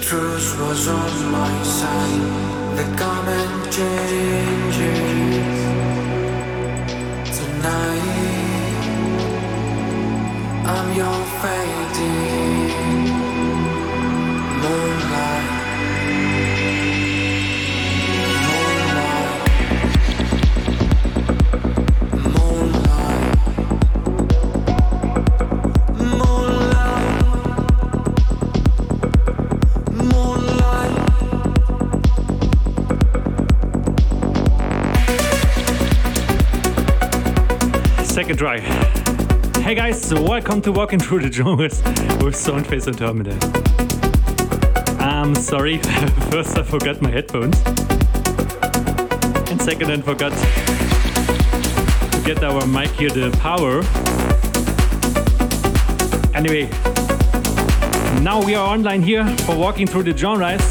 truth was on my side, the common changes tonight. I'm your fading moonlight. Second try. Hey guys, welcome to Walking Through the Genres with Soundface and Terminal. I'm sorry, first I forgot my headphones. And second I forgot to get our mic here the power. Anyway, now we are online here for Walking Through the Genres.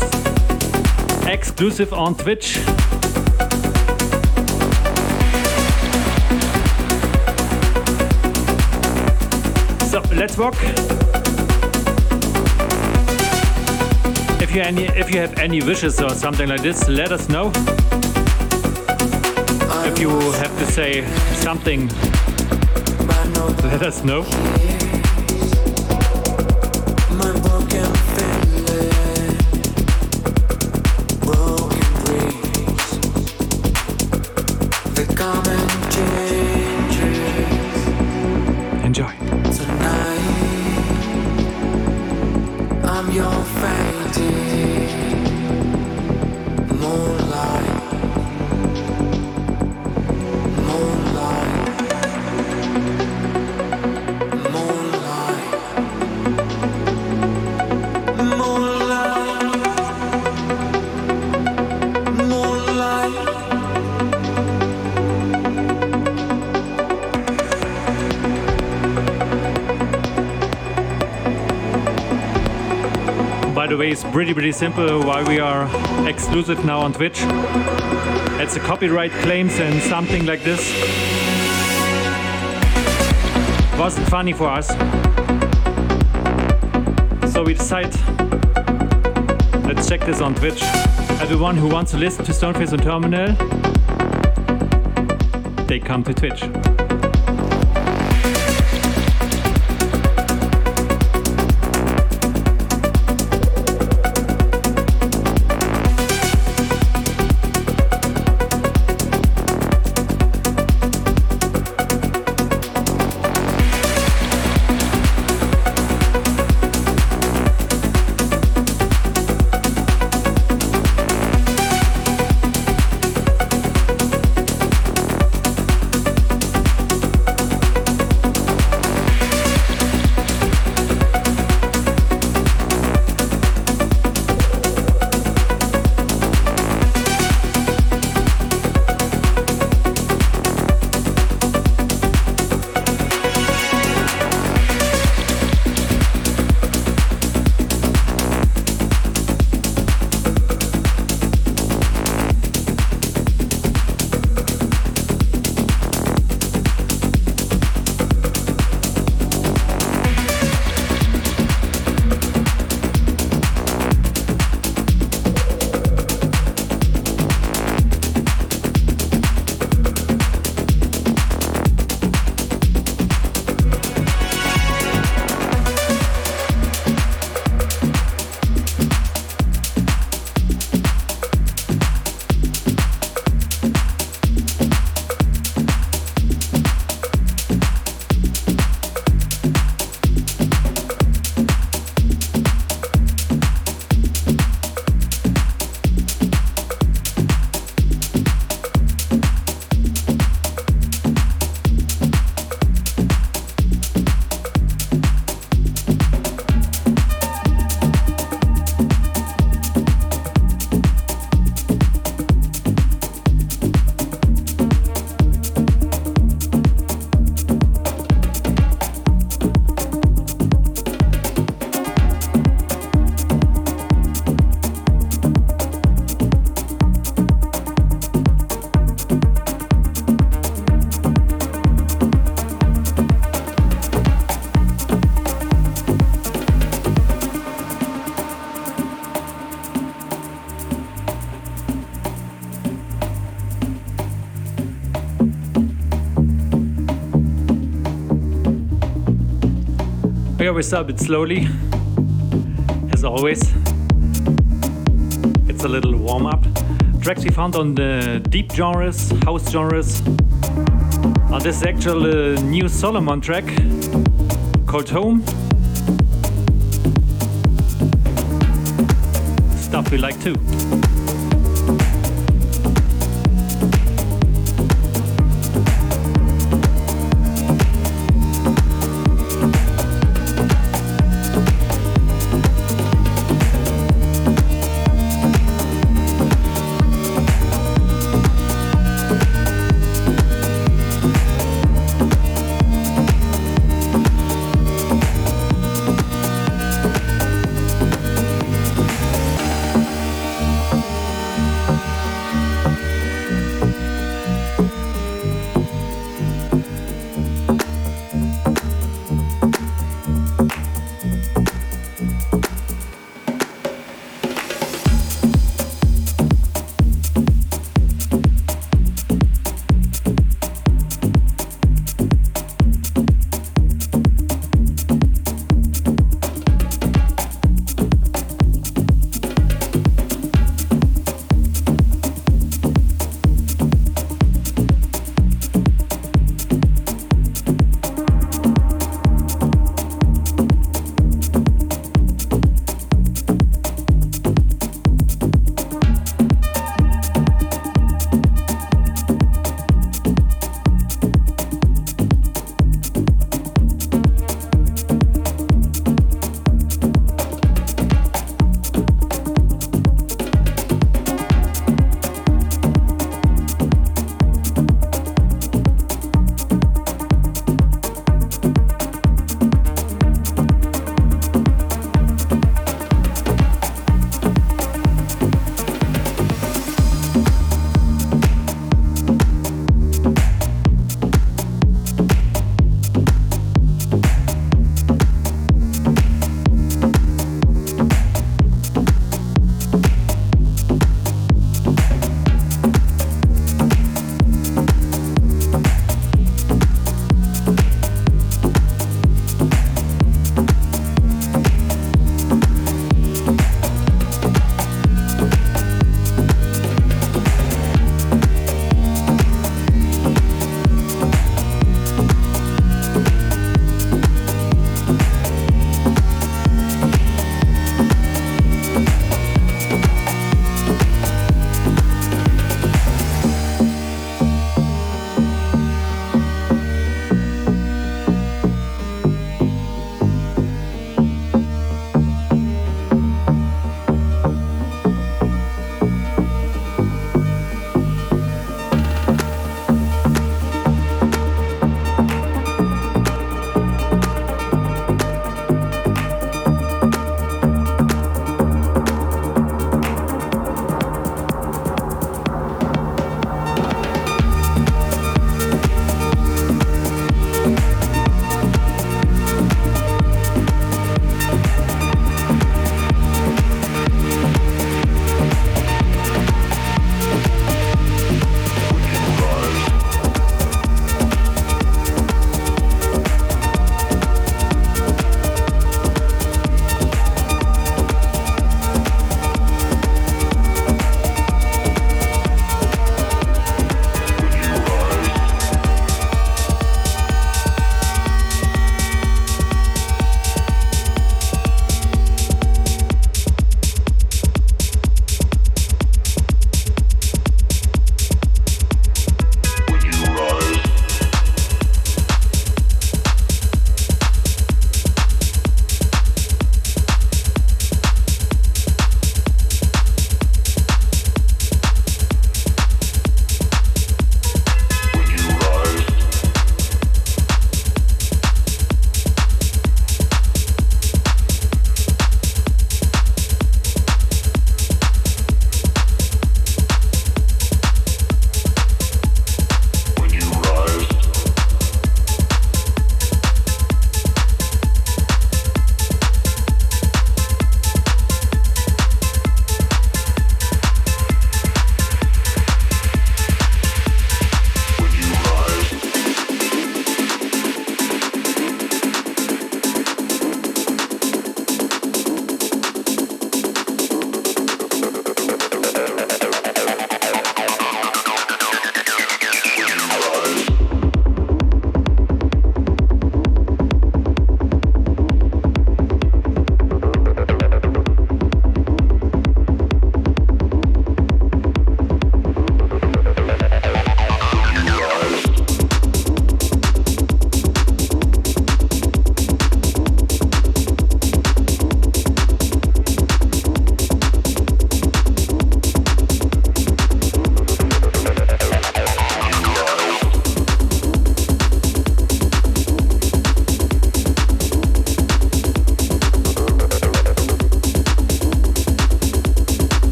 Exclusive on Twitch. Let's walk. If you have any wishes or something like this, let us know. If you have to say something, let us know. It's pretty simple why we are exclusive now on Twitch. It's a copyright claims and something like this. Wasn't funny for us. So we decide, let's check this on Twitch. Everyone who wants to listen to Stoneface and Terminal, they come to Twitch. we're subbed slowly, as always. It's a little warm-up. Tracks we found on the deep genres, house genres. This is actually a new Solomon track called Home. Stuff we like too.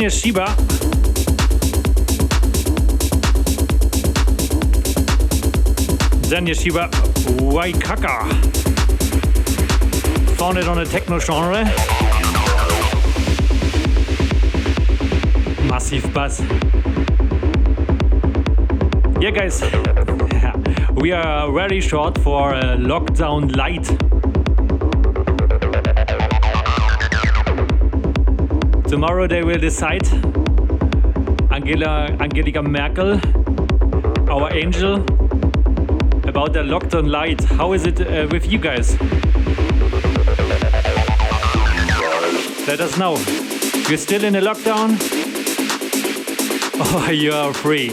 Zanieshiba. Zanieshiba Waikaka, founded on a techno genre, massive bass. Yeah, guys, we are very short for a lockdown light. Tomorrow they will decide. Angelica Merkel, our angel, about the lockdown light. How is it with you guys? Let us know. You're still in a lockdown? Or you are free?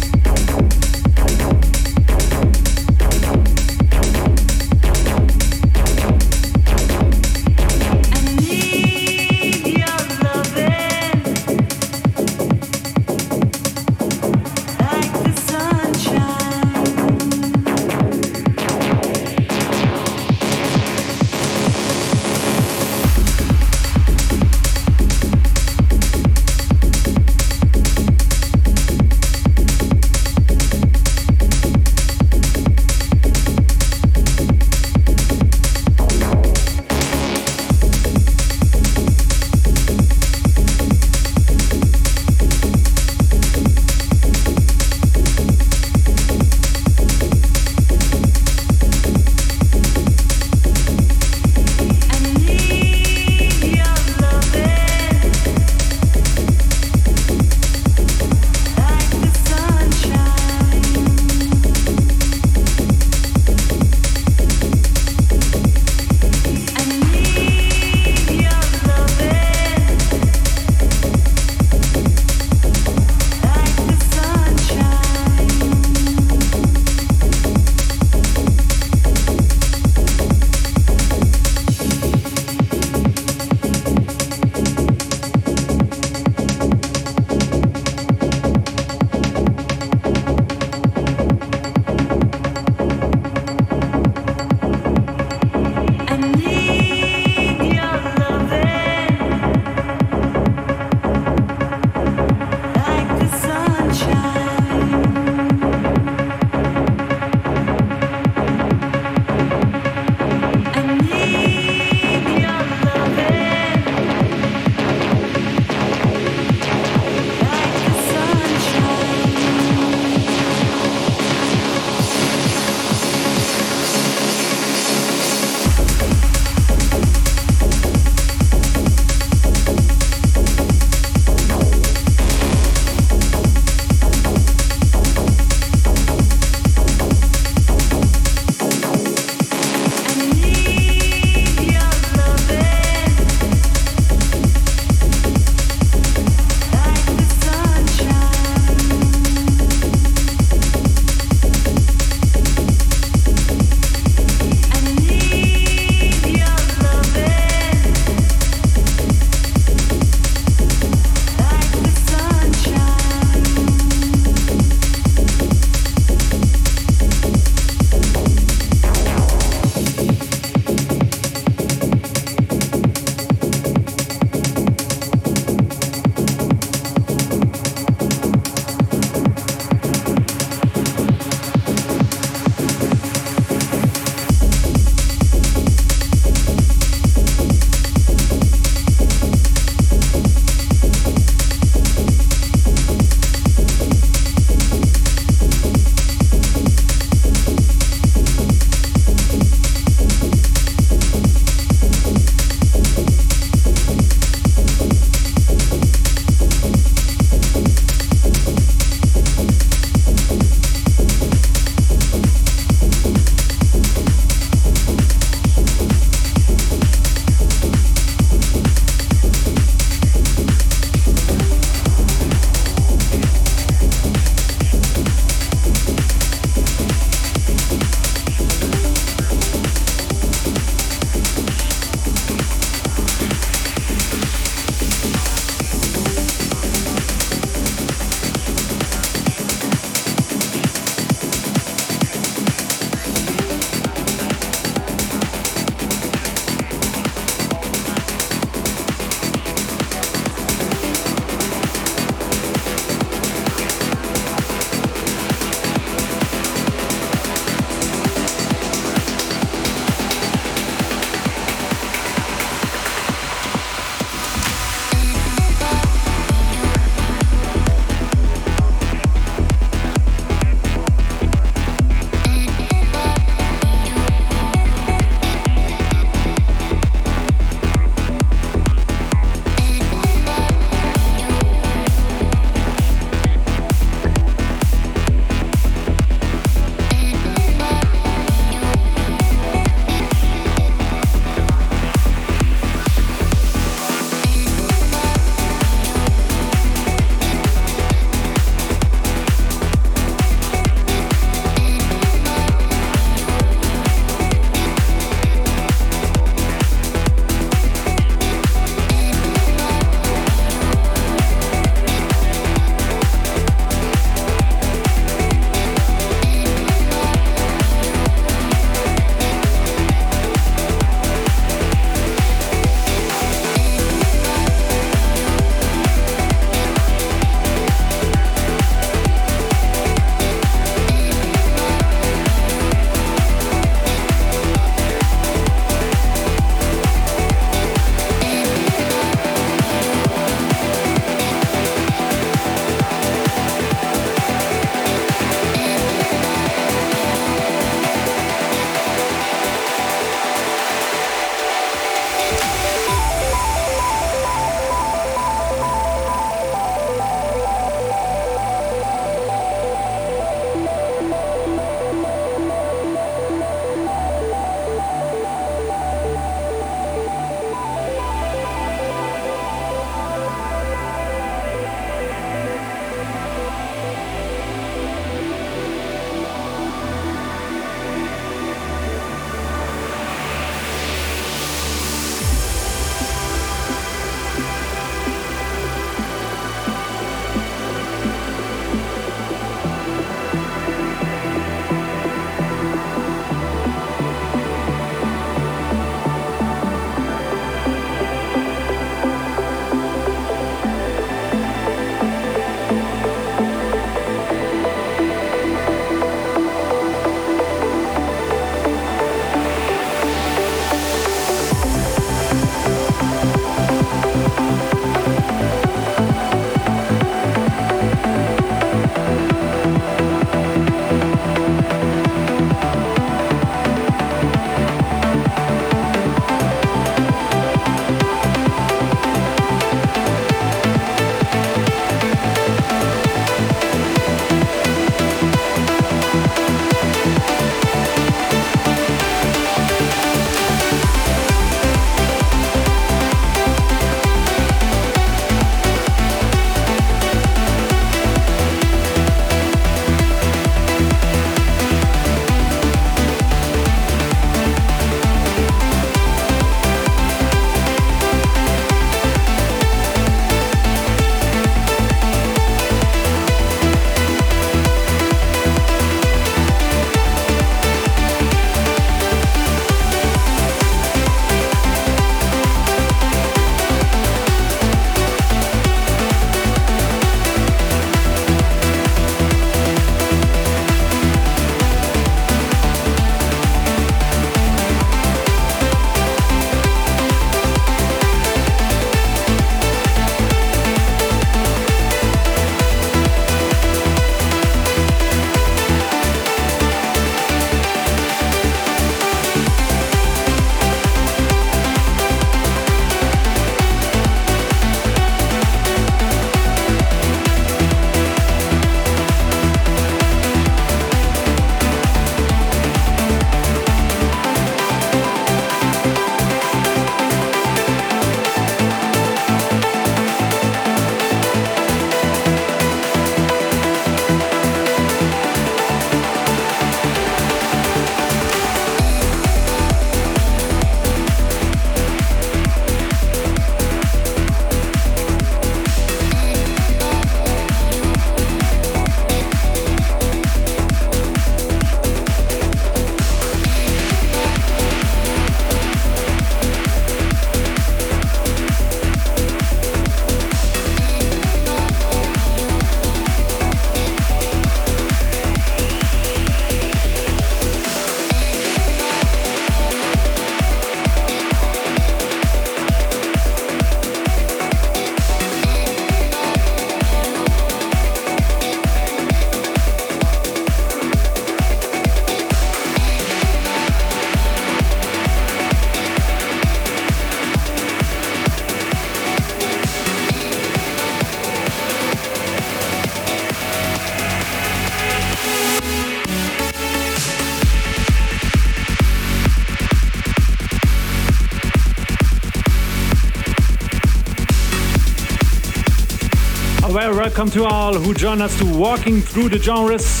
well, welcome to all who join us to Walking Through the Genres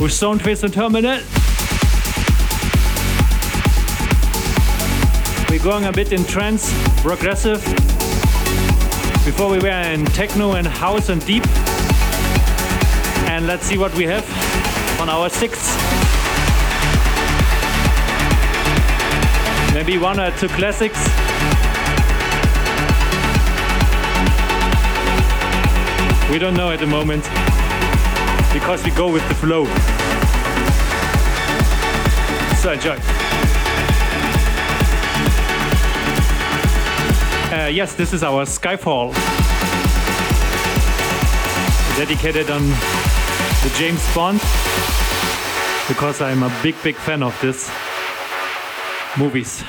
with Stoneface and Terminate. We're going a bit in trance, progressive. Before we were in techno and house and deep. And let's see what we have on our sixth. Maybe one or two classics. We don't know at the moment, because we go with the flow. So enjoy. Yes, this is our Skyfall, dedicated on the James Bond, because I'm a big, big fan of this movies.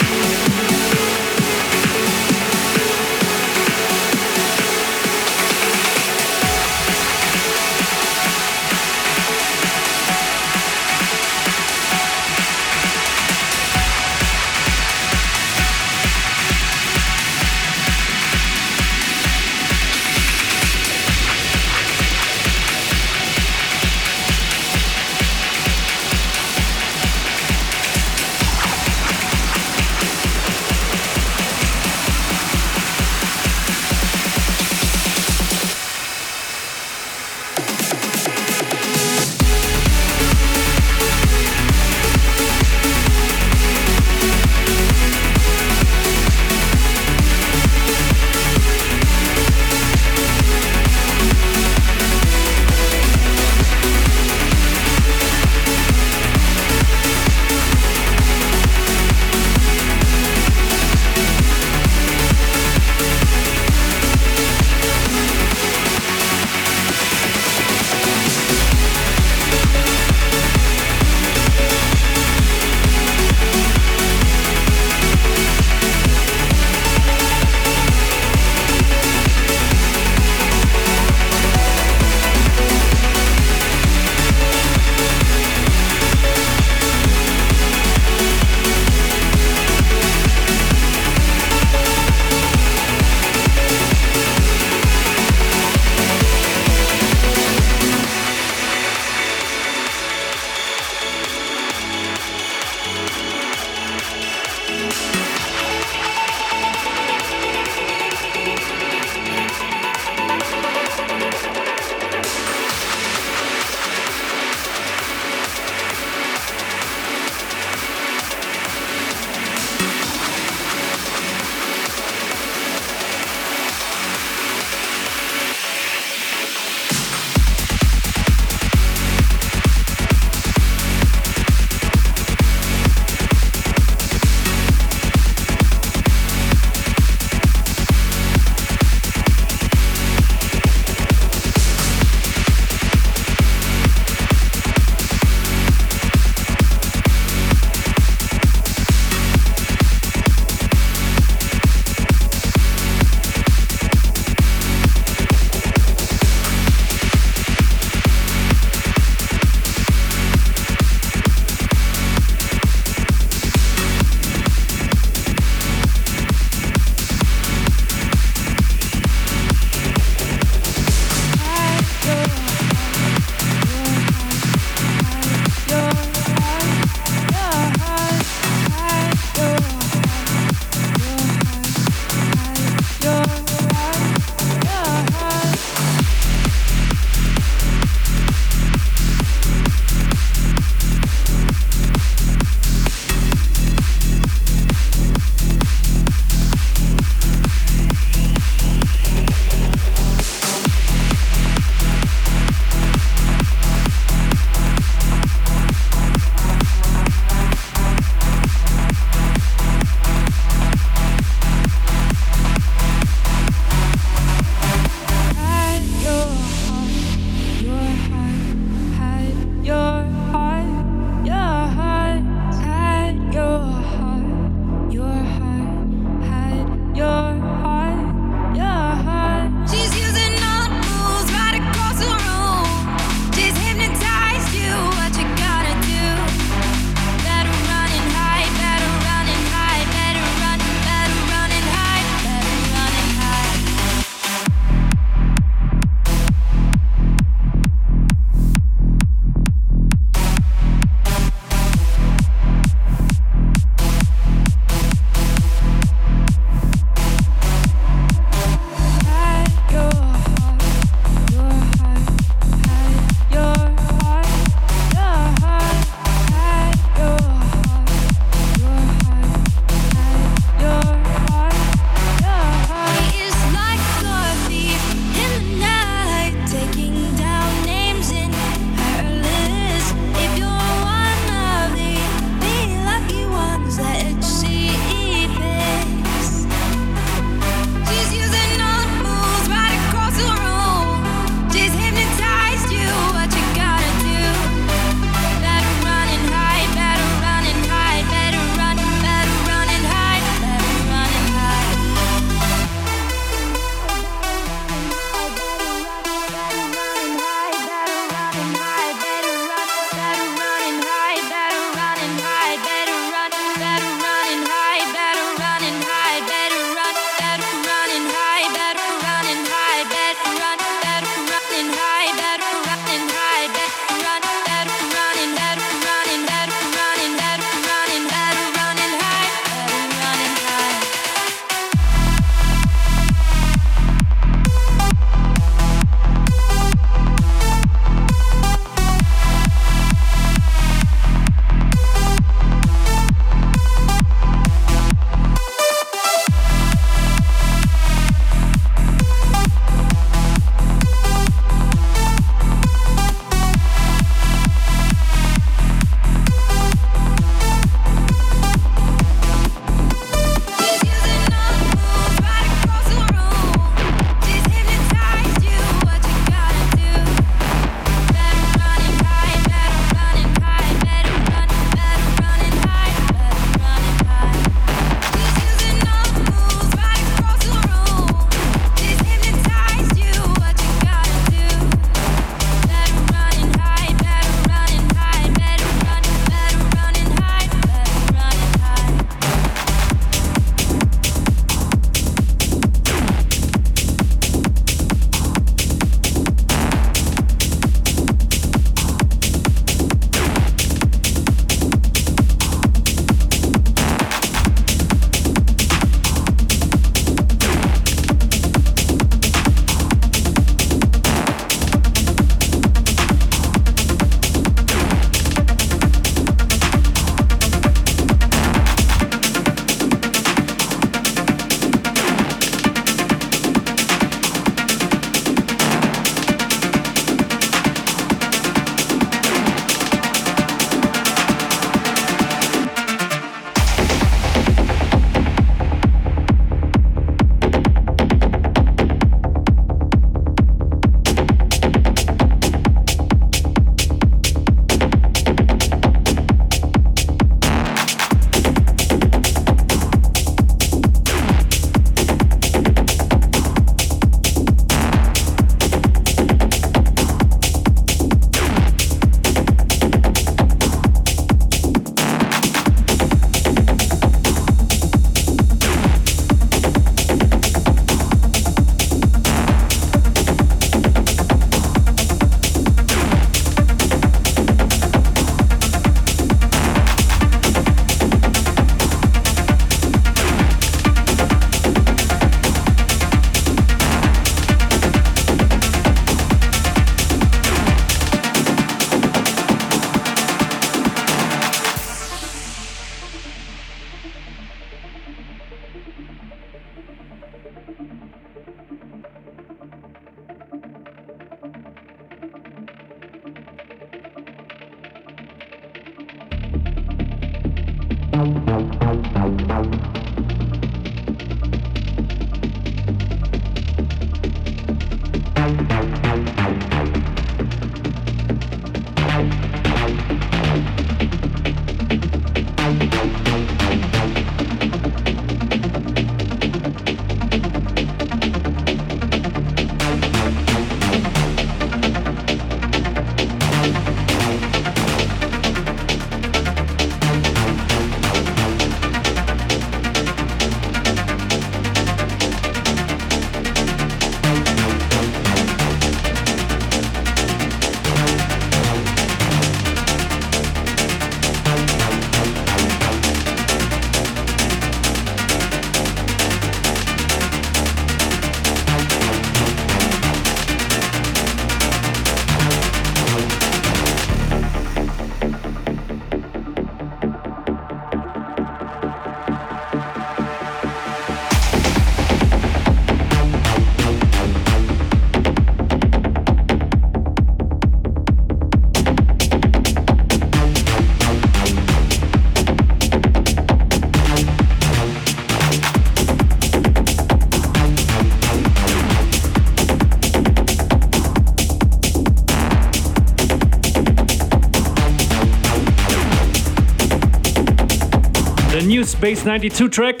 New Space 92 track,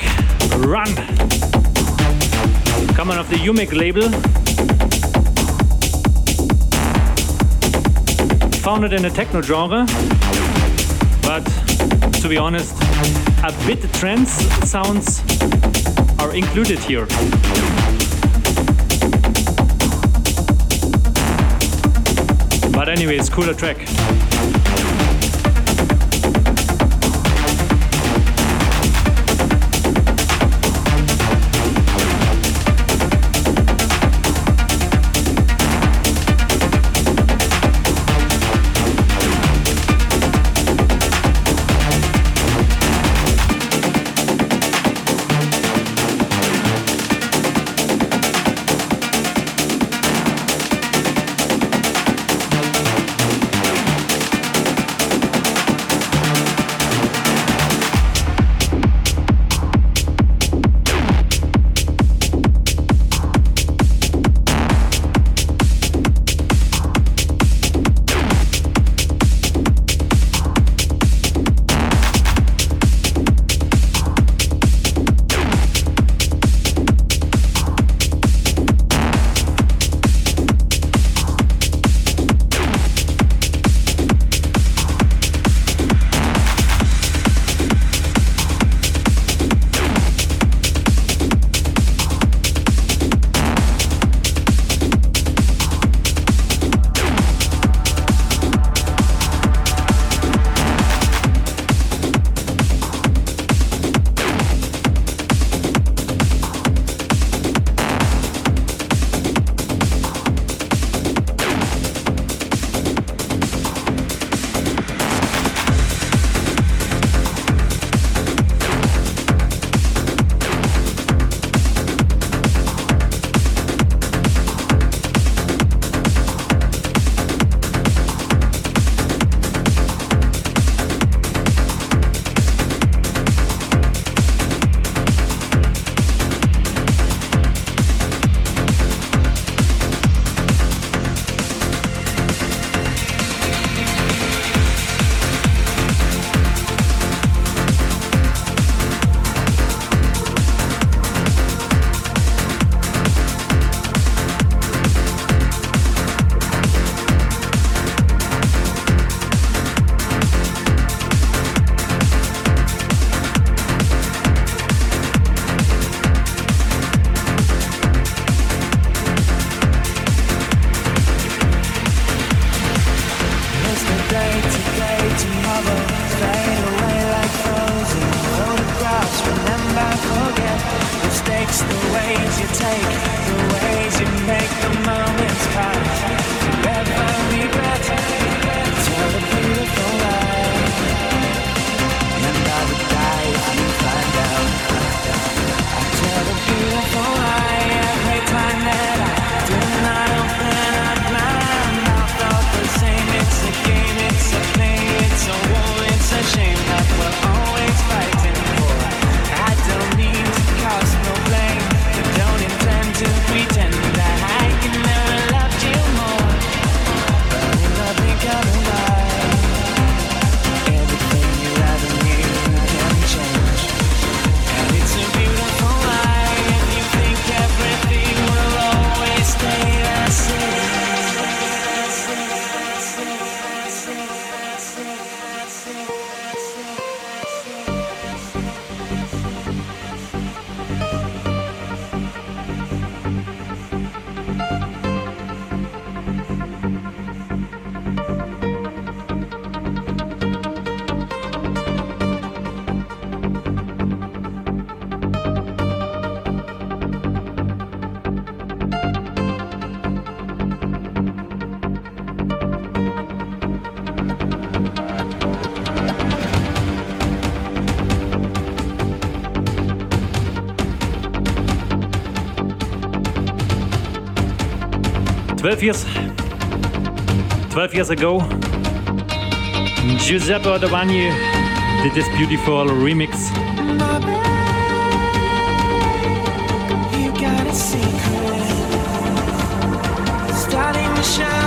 Run, coming off the UMIC label. Founded in a techno genre, but to be honest, a bit trance sounds are included here. But anyways, cooler track. It's a game, it's a thing, it's a war, it's a shame that we're always fighting. 12 years ago, Giuseppe Ottaviani did this beautiful remix. You got a secret, starting to shine.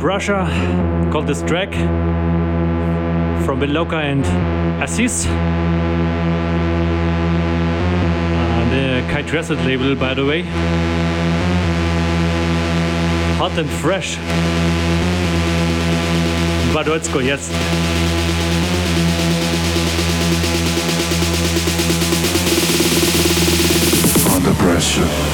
Russia called this track from Beloka and Assis, the Kitecrest label, by the way. Hot and fresh. Badolzko, yes. Under pressure.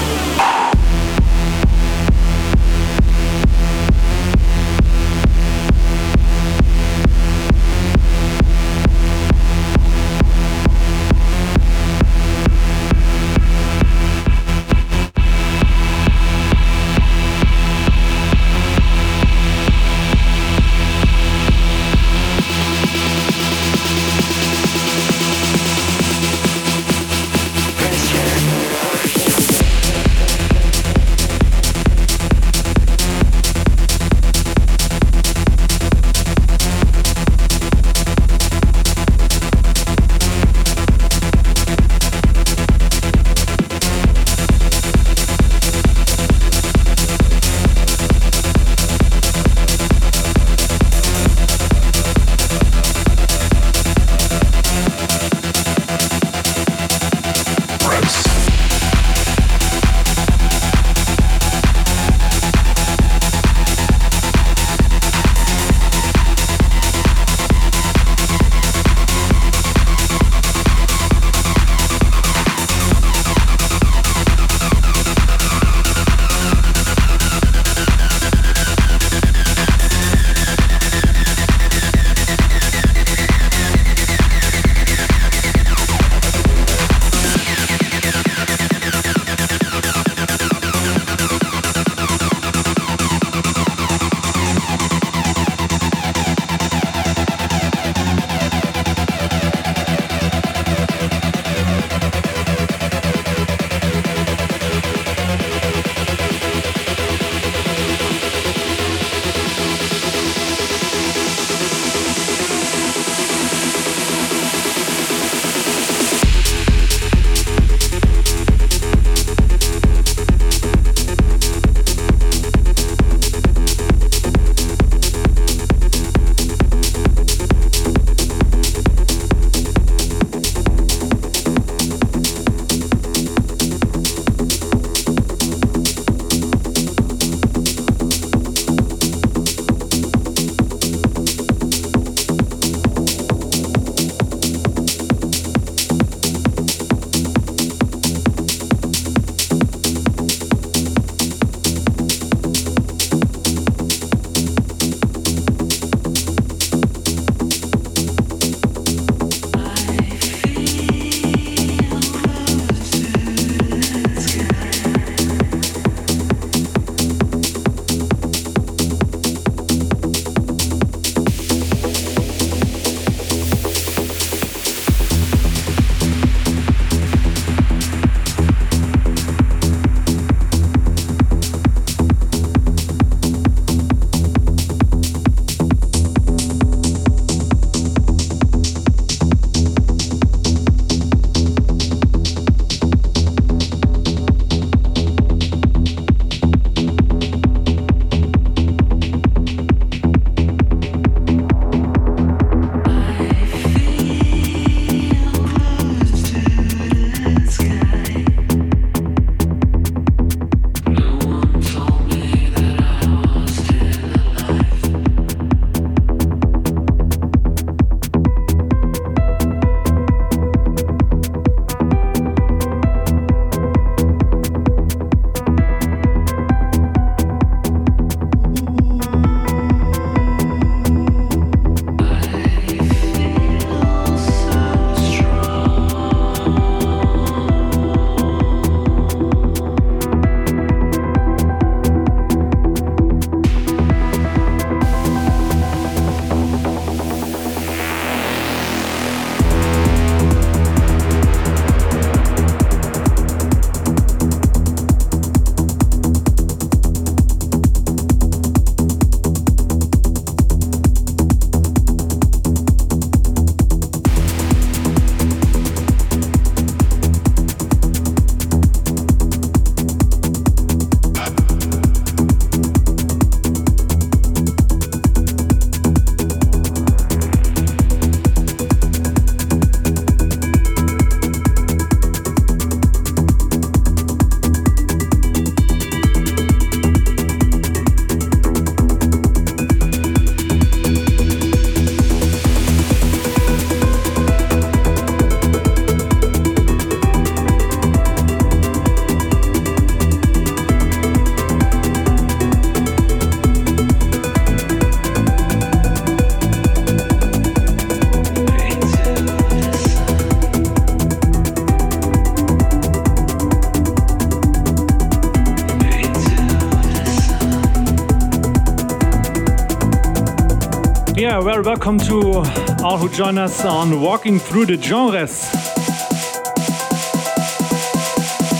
Yeah, well, welcome to all who join us on Walking Through the Genres.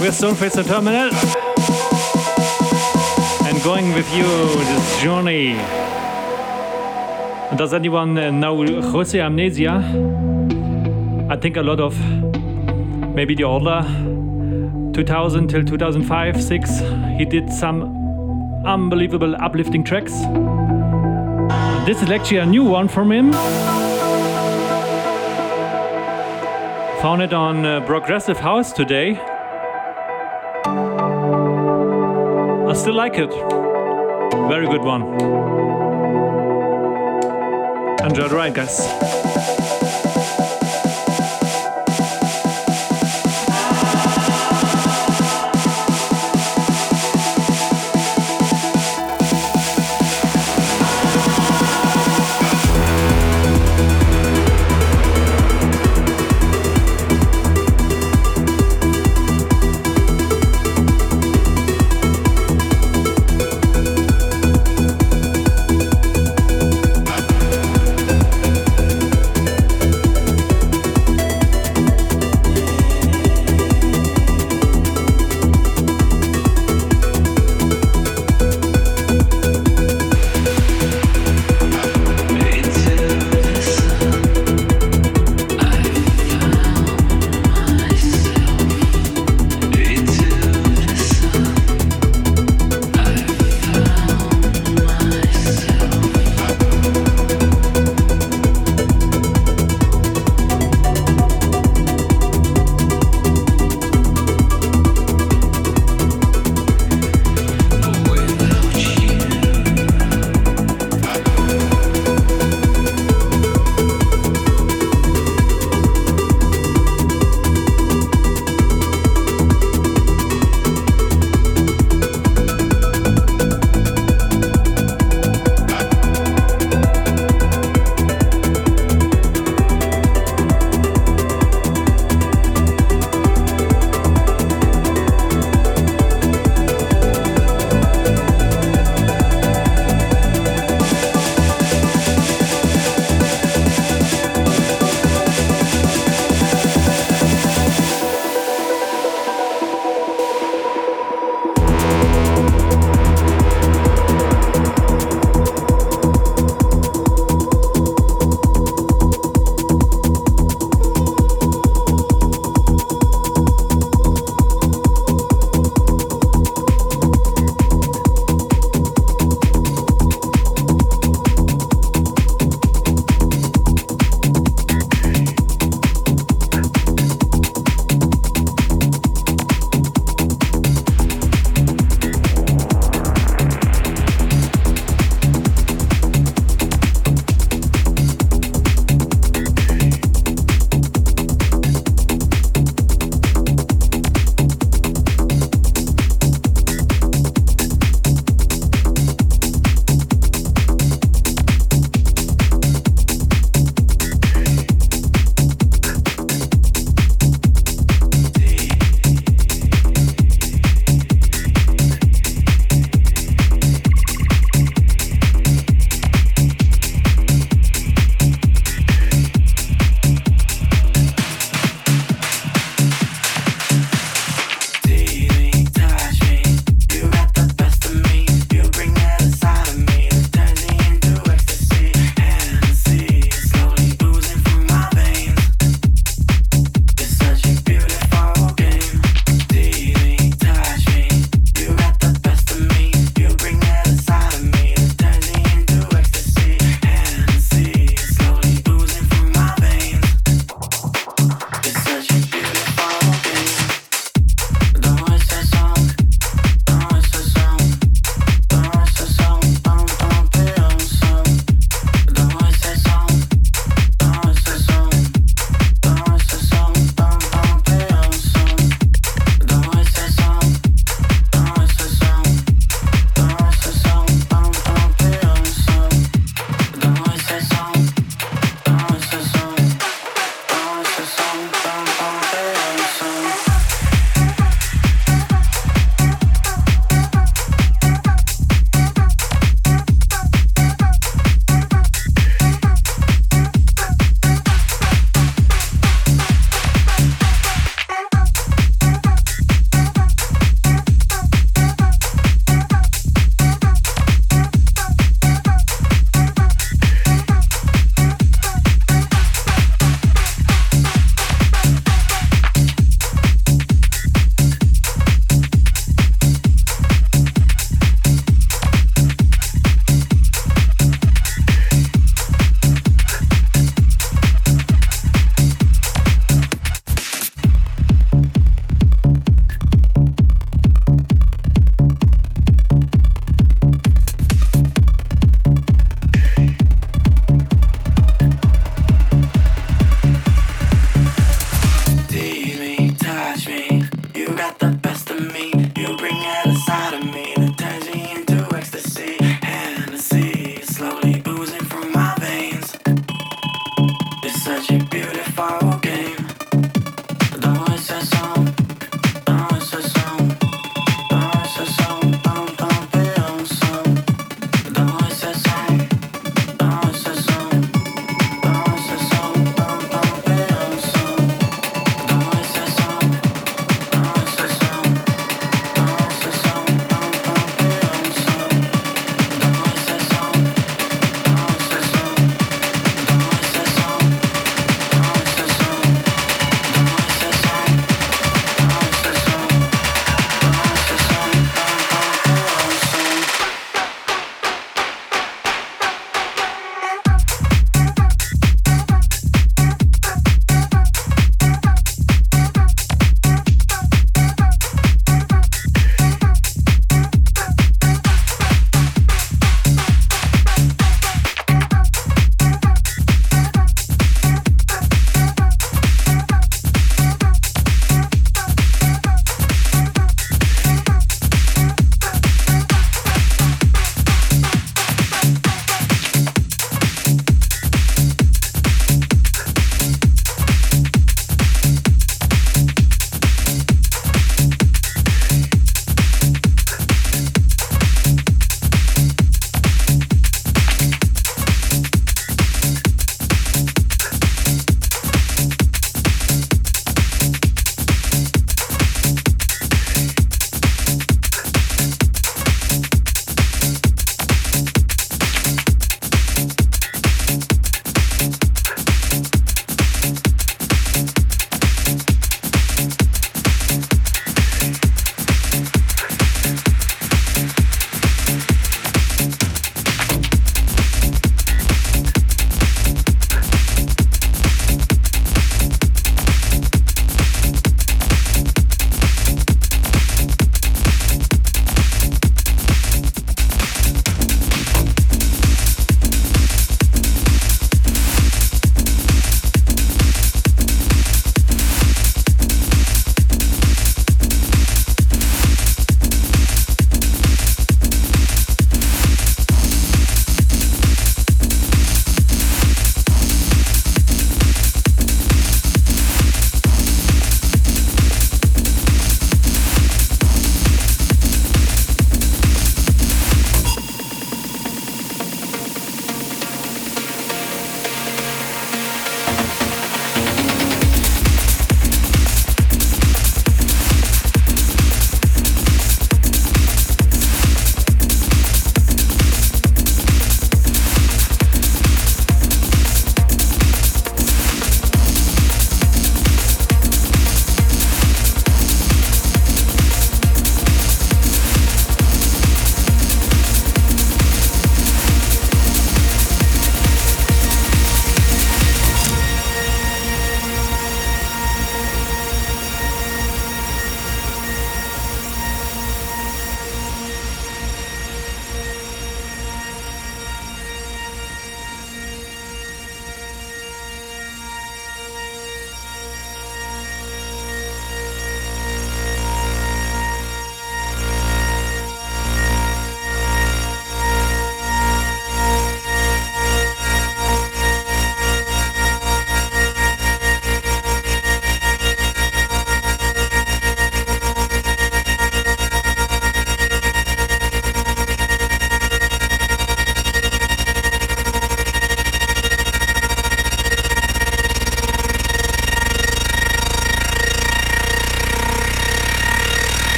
We're Stoneface and Terminal, and going with you this journey. Does anyone know Jose Amnesia? I think a lot of, maybe the older, 2000 till 2005, 6, he did some unbelievable uplifting tracks. This is actually a new one from him. Found it on Progressive House today. I still like it. Very good one. Enjoy the ride, guys.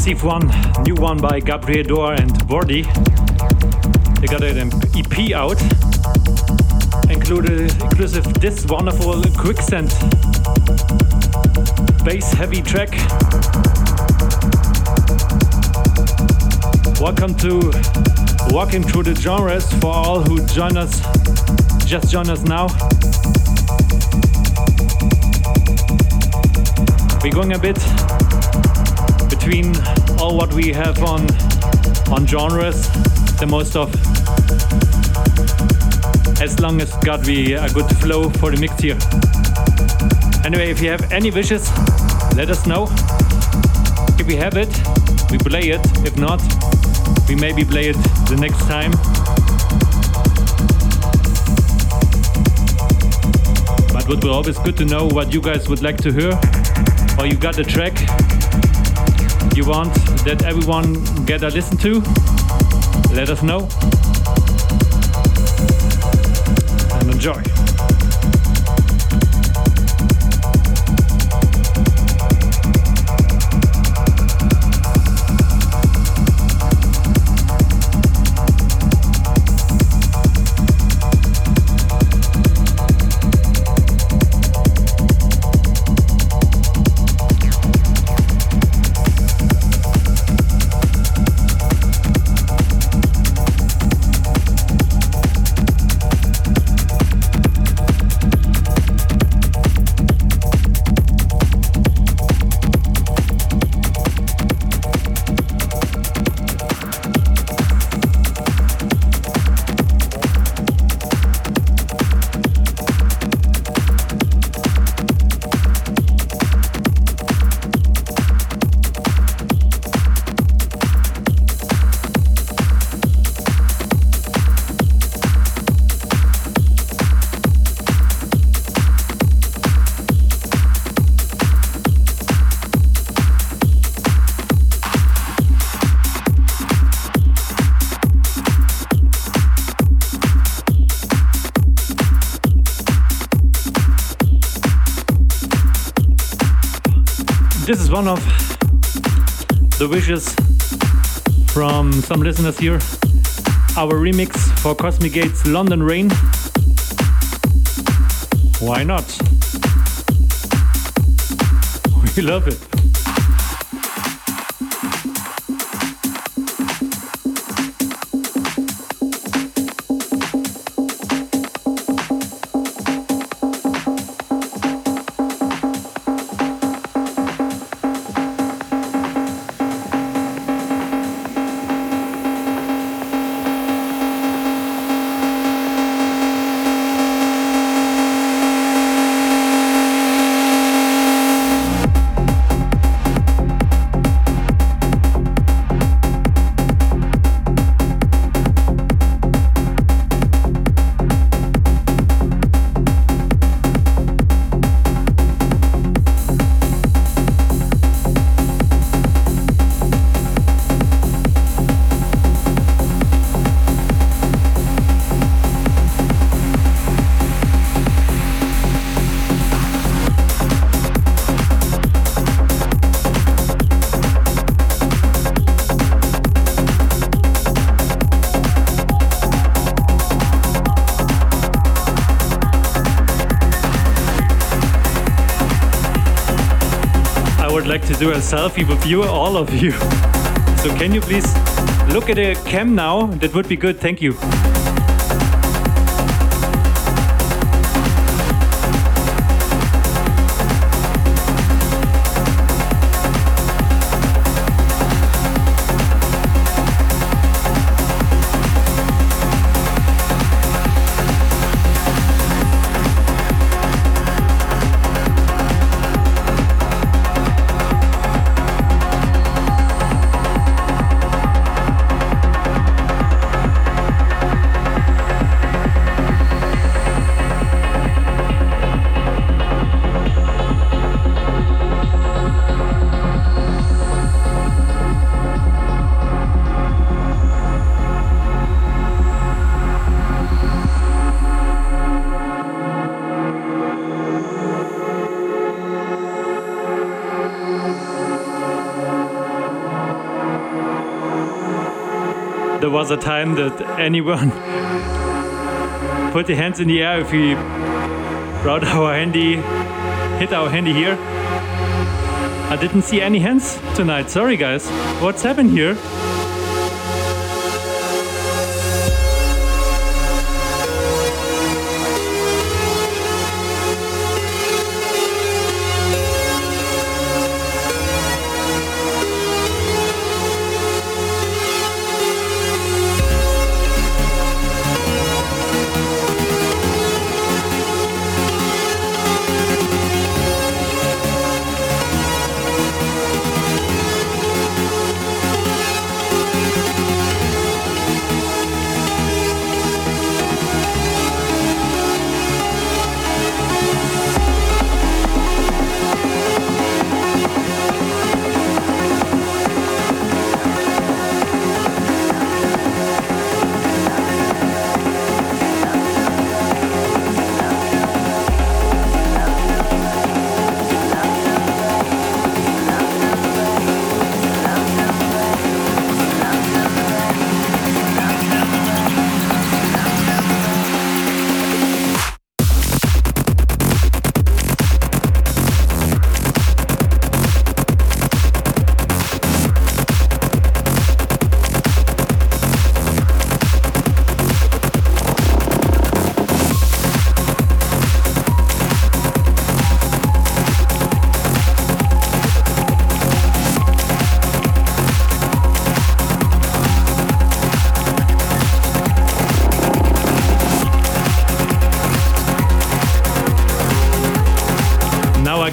massive one, new one by Gabriel Dorr and Bordi. They got an EP out, inclusive this wonderful Quicksand bass heavy track. Welcome to Walking Through the Genres for all who just join us now. We're going a bit between all what we have on genres, the most of, as long as got we a good flow for the mix here. Anyway, if you have any wishes, let us know. If we have it, we play it. If not, we maybe play it the next time. But it would be always good to know what you guys would like to hear. Or you got a track you want that everyone get a listen to, let us know and enjoy. This is one of the wishes from some listeners here. Our remix for Cosmic Gate's London Rain. Why not? We love it. Like to do a selfie with you, all of you. So can you please look at the cam now? That would be good, thank you. there was a time that anyone put their hands in the air if we brought our handy, hit our handy here. I didn't see any hands tonight. Sorry, guys. What's happened here?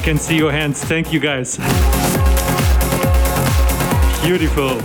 Can see your hands. Thank you, guys. Beautiful.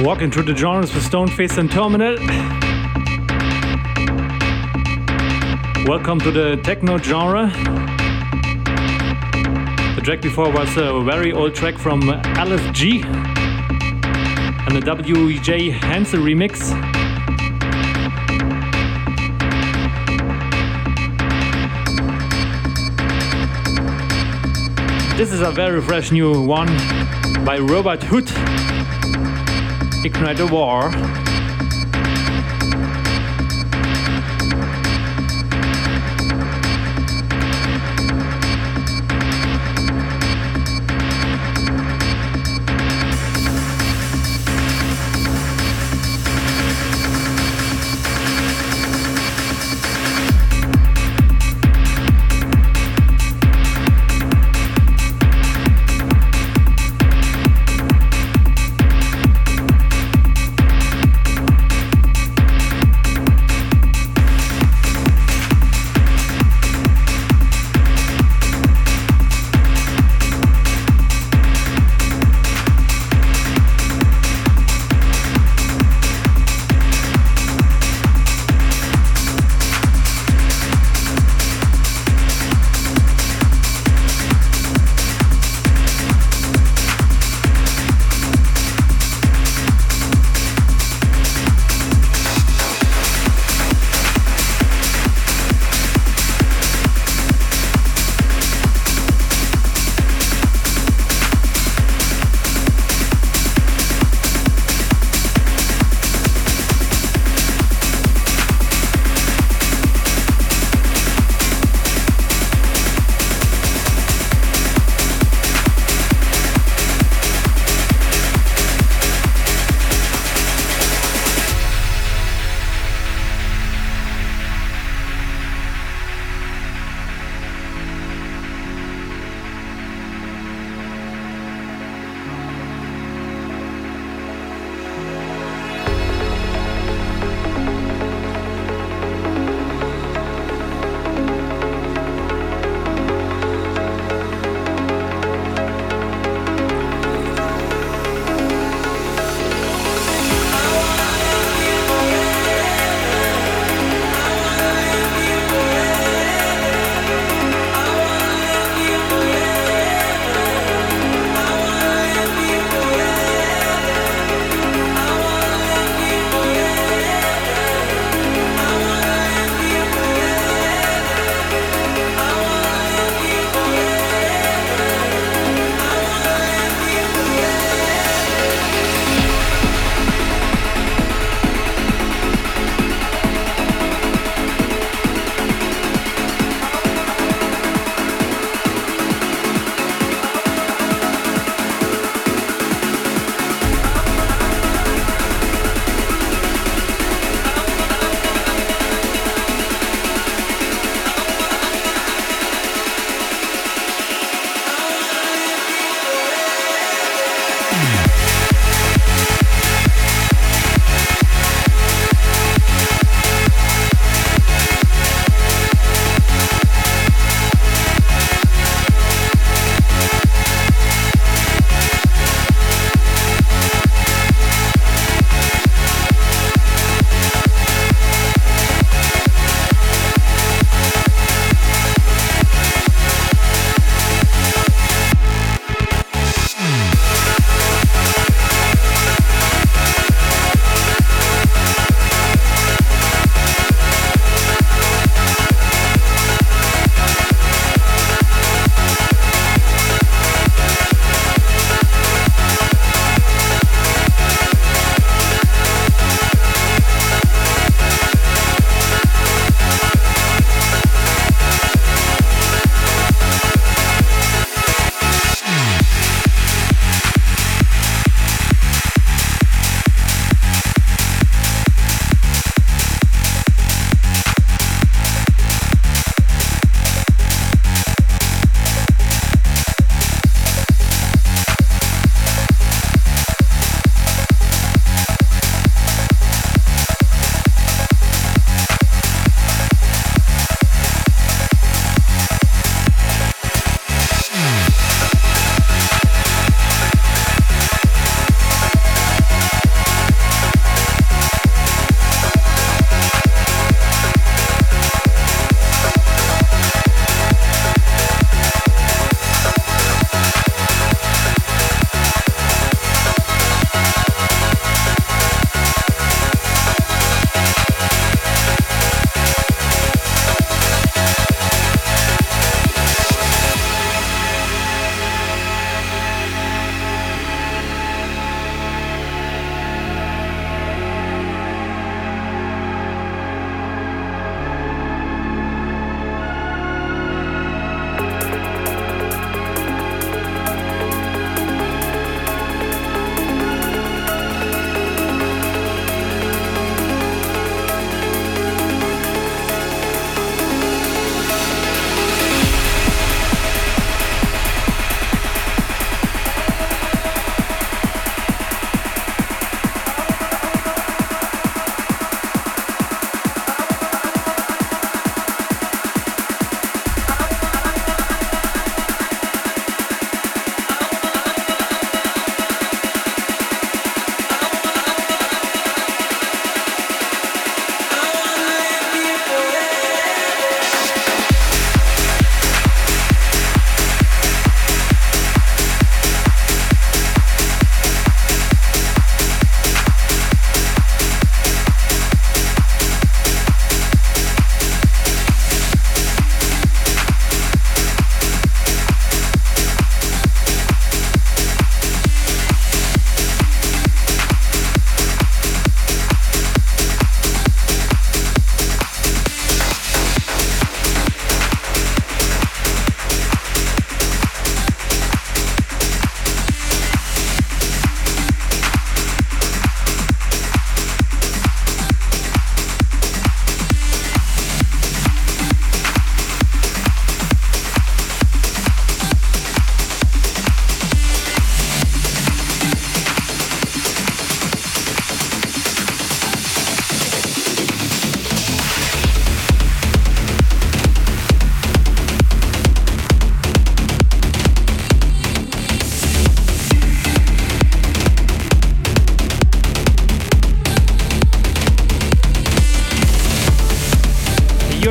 Walking through the genres with Stoneface and Terminal. Welcome to the techno genre. The track before was a very old track from Alice G and the W.J. Hansel remix. This is a very fresh new one by Robert Hood. Ignite the War.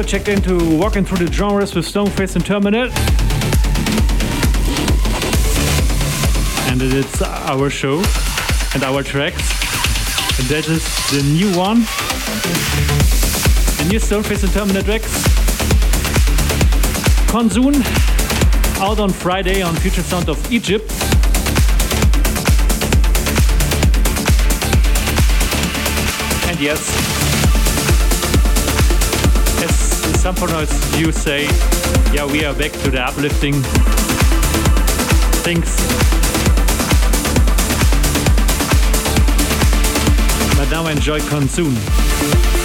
check into Walking Through the Genres with Stoneface and Terminate. And it's our show and our tracks. And that is the new one. The new Stoneface and Terminate tracks. Konzoon, out on Friday on Future Sound of Egypt. And yes, Samponauts, you say, yeah, we are back to the uplifting things. But now enjoy Konzoon.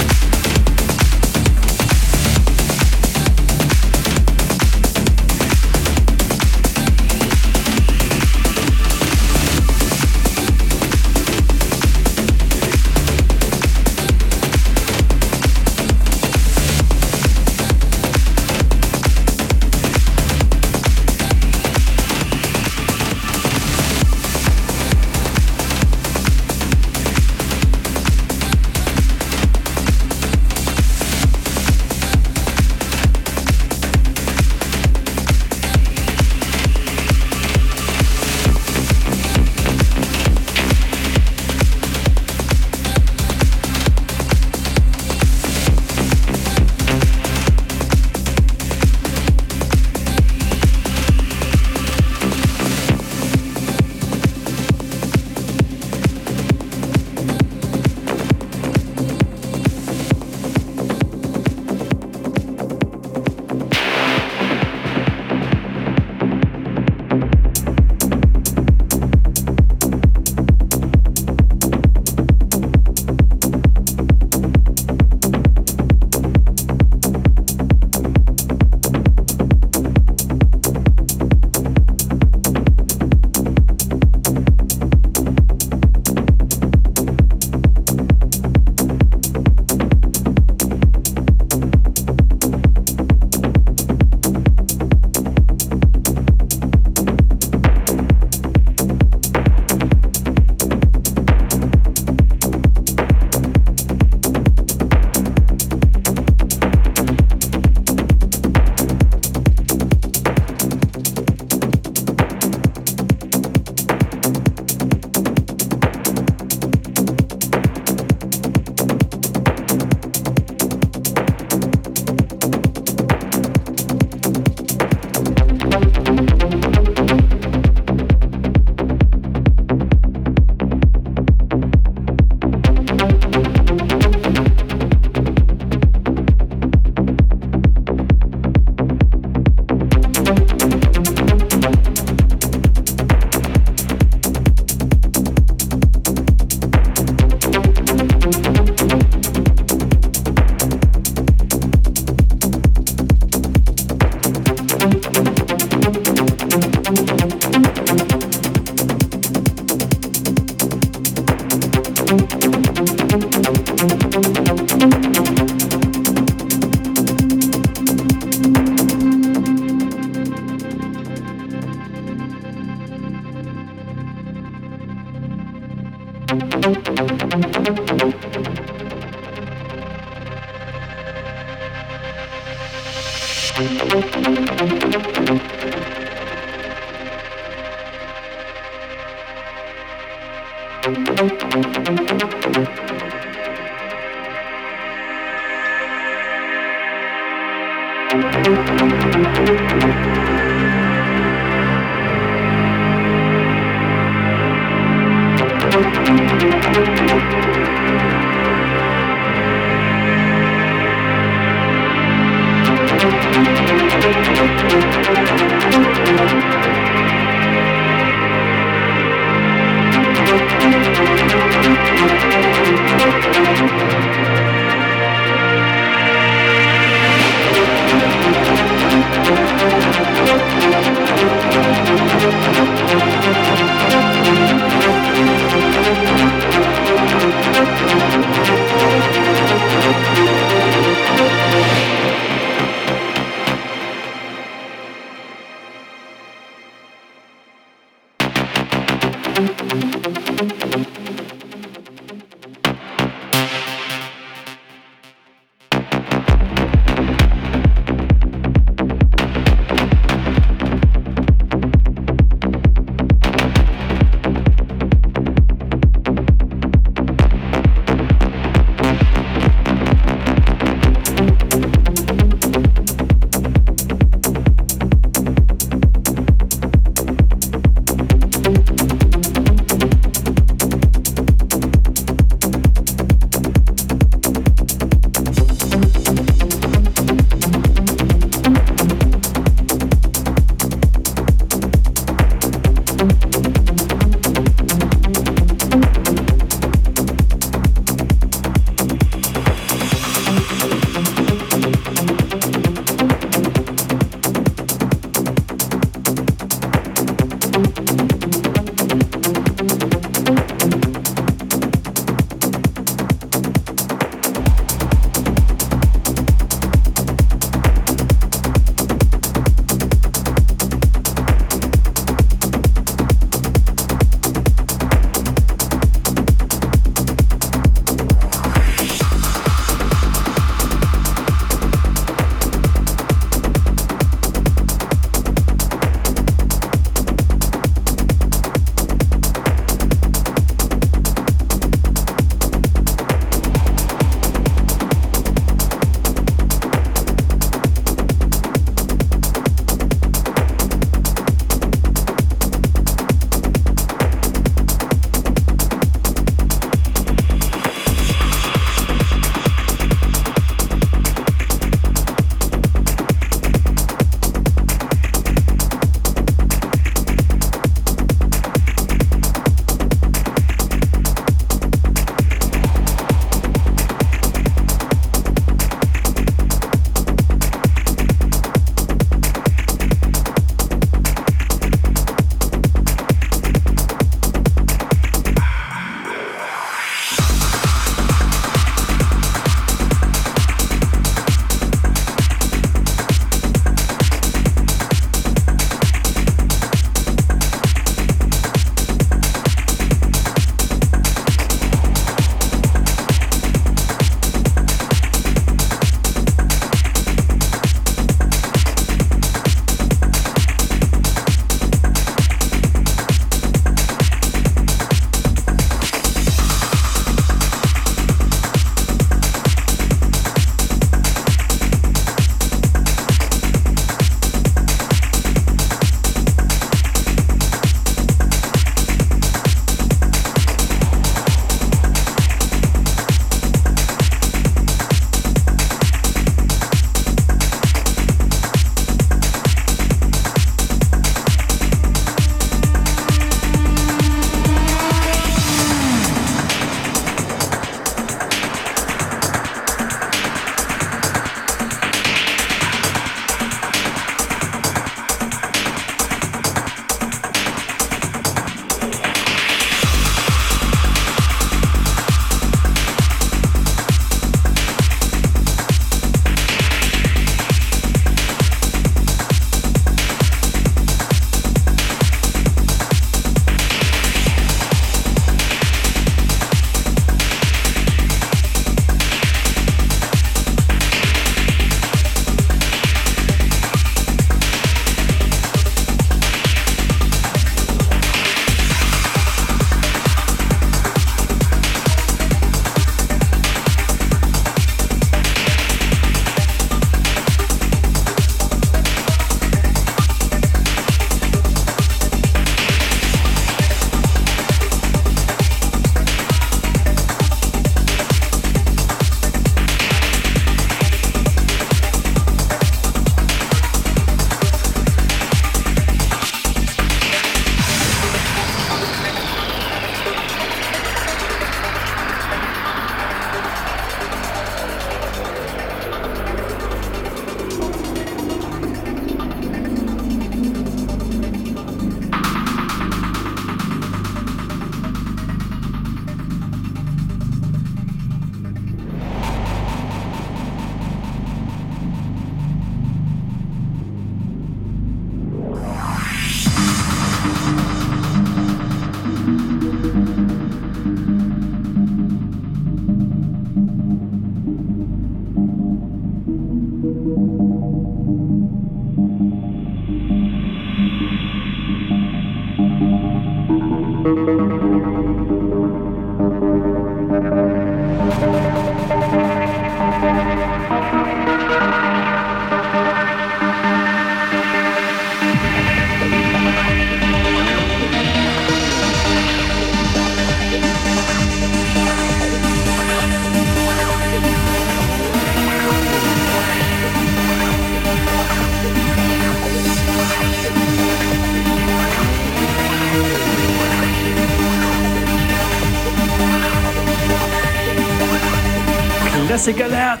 Klassik alert!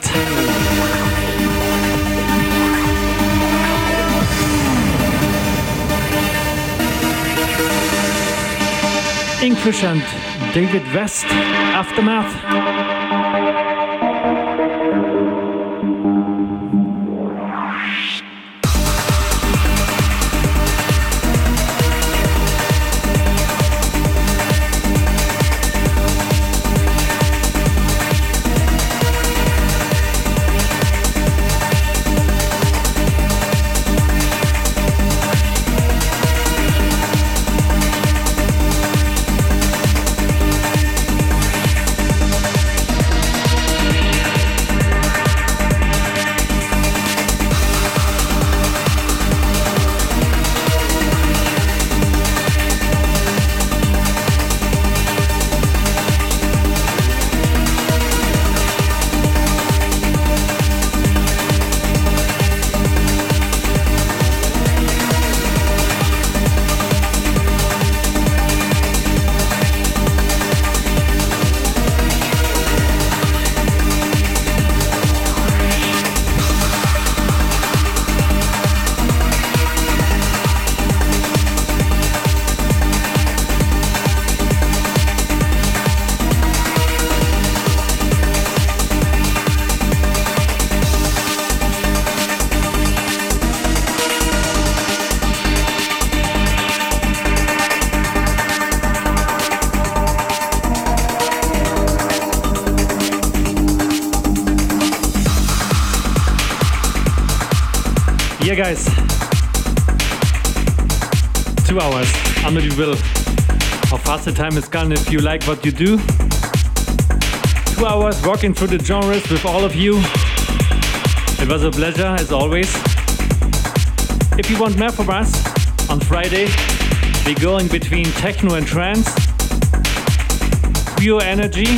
Increscent, David West, Aftermath. Guys, 2 hours under the will. How fast the time is gone if you like what you do. 2 hours walking through the genres with all of you. It was a pleasure as always. If you want more from us, on Friday we're going between techno and trance, Bio Energy.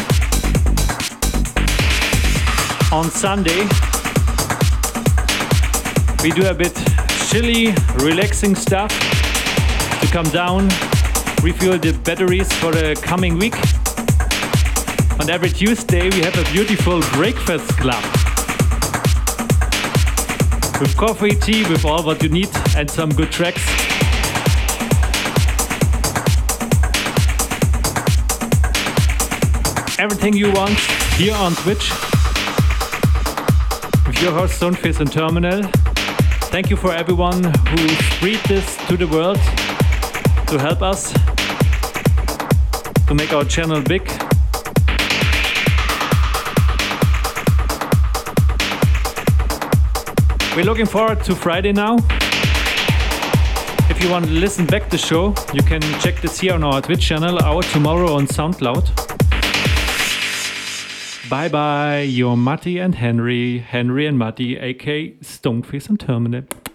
On Sunday we do a bit chilly, relaxing stuff to come down, refuel the batteries for the coming week. On every Tuesday we have a beautiful breakfast club with coffee, tea, with all what you need and some good tracks. Everything you want here on Twitch with your host Stoneface and Terminal. Thank you for everyone who spread this to the world, to help us, to make our channel big. We're looking forward to Friday now. If you want to listen back the show, you can check this here on our Twitch channel or tomorrow on SoundCloud. Bye bye, your Matti and Henry, Henry and Matti, aka Stoneface and Terminate.